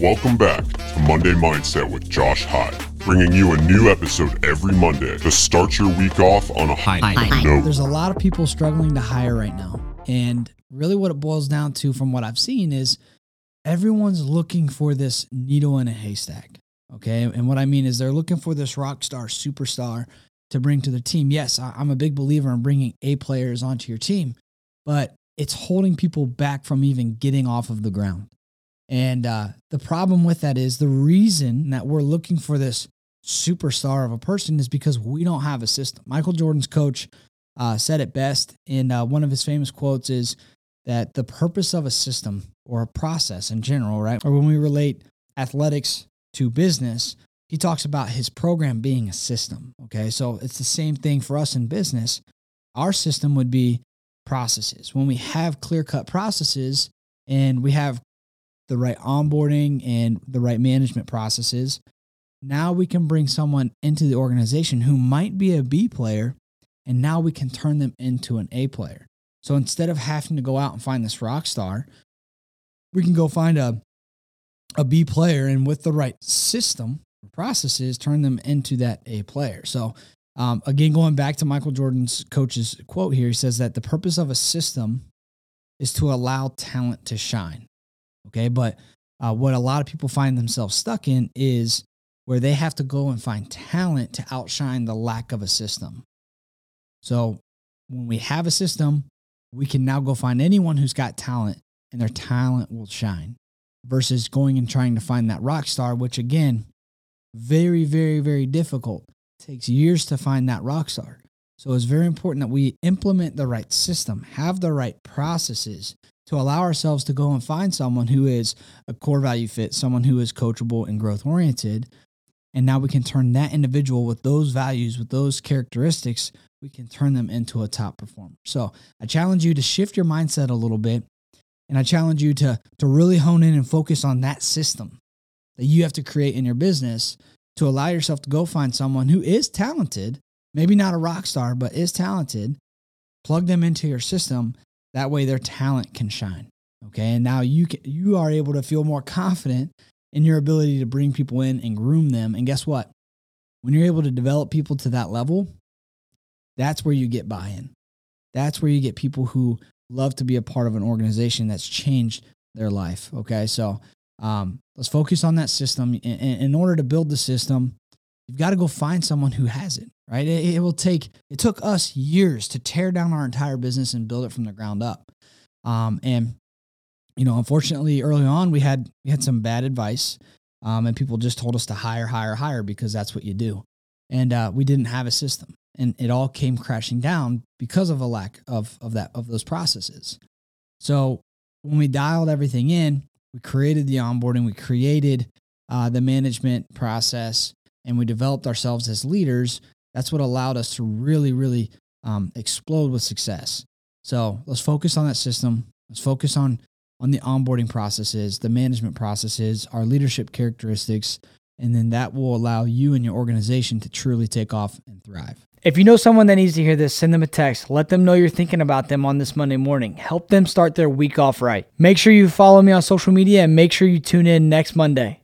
welcome back to Monday Mindset with Josh Hyde, bringing you a new episode every Monday to start your week off on a high note. There's a lot of people struggling to hire right now, and really what it boils down to from what I've seen is everyone's looking for this needle in a haystack, okay? And what I mean is they're looking for this rock star, superstar to bring to their team. Yes, I'm a big believer in bringing A players onto your team, but it's holding people back from even getting off of the ground. And the problem with that is the reason that we're looking for this superstar of a person is because we don't have a system. Michael Jordan's coach said it best in one of his famous quotes is that the purpose of a system or a process in general, right? Or when we relate athletics to business, he talks about his program being a system, okay? So it's the same thing for us in business. Our system would be processes. When we have clear-cut processes and we have the right onboarding and the right management processes, now we can bring someone into the organization who might be a B player, and now we can turn them into an A player. So instead of having to go out and find this rock star, we can go find a B player, and with the right system processes, turn them into that A player. So again, going back to Michael Jordan's coach's quote here, he says that the purpose of a system is to allow talent to shine. Okay, but what a lot of people find themselves stuck in is where they have to go and find talent to outshine the lack of a system. So when we have a system, we can now go find anyone who's got talent, and their talent will shine versus going and trying to find that rock star, which again, very, very, very difficult. It takes years to find that rock star. So it's very important that we implement the right system, have the right processes to allow ourselves to go and find someone who is a core value fit, someone who is coachable and growth oriented. And now we can turn that individual with those values, with those characteristics, we can turn them into a top performer. So I challenge you to shift your mindset a little bit. And I challenge you to really hone in and focus on that system that you have to create in your business to allow yourself to go find someone who is talented, maybe not a rock star, but is talented, plug them into your system. That way their talent can shine. Okay. And now you are able to feel more confident in your ability to bring people in and groom them. And guess what? When you're able to develop people to that level, that's where you get buy-in. That's where you get people who love to be a part of an organization that's changed their life. Okay. So let's focus on that system. In order to build the system, you've got to go find someone who has it, right? It took us years to tear down our entire business and build it from the ground up. And you know, unfortunately early on we had some bad advice, and people just told us to hire because that's what you do. And we didn't have a system, and it all came crashing down because of a lack of those processes. So when we dialed everything in, we created the onboarding, we created the management process, and we developed ourselves as leaders. That's what allowed us to really, really explode with success. So let's focus on that system. Let's focus on the onboarding processes, the management processes, our leadership characteristics, and then that will allow you and your organization to truly take off and thrive. If you know someone that needs to hear this, send them a text. Let them know you're thinking about them on this Monday morning. Help them start their week off right. Make sure you follow me on social media and make sure you tune in next Monday.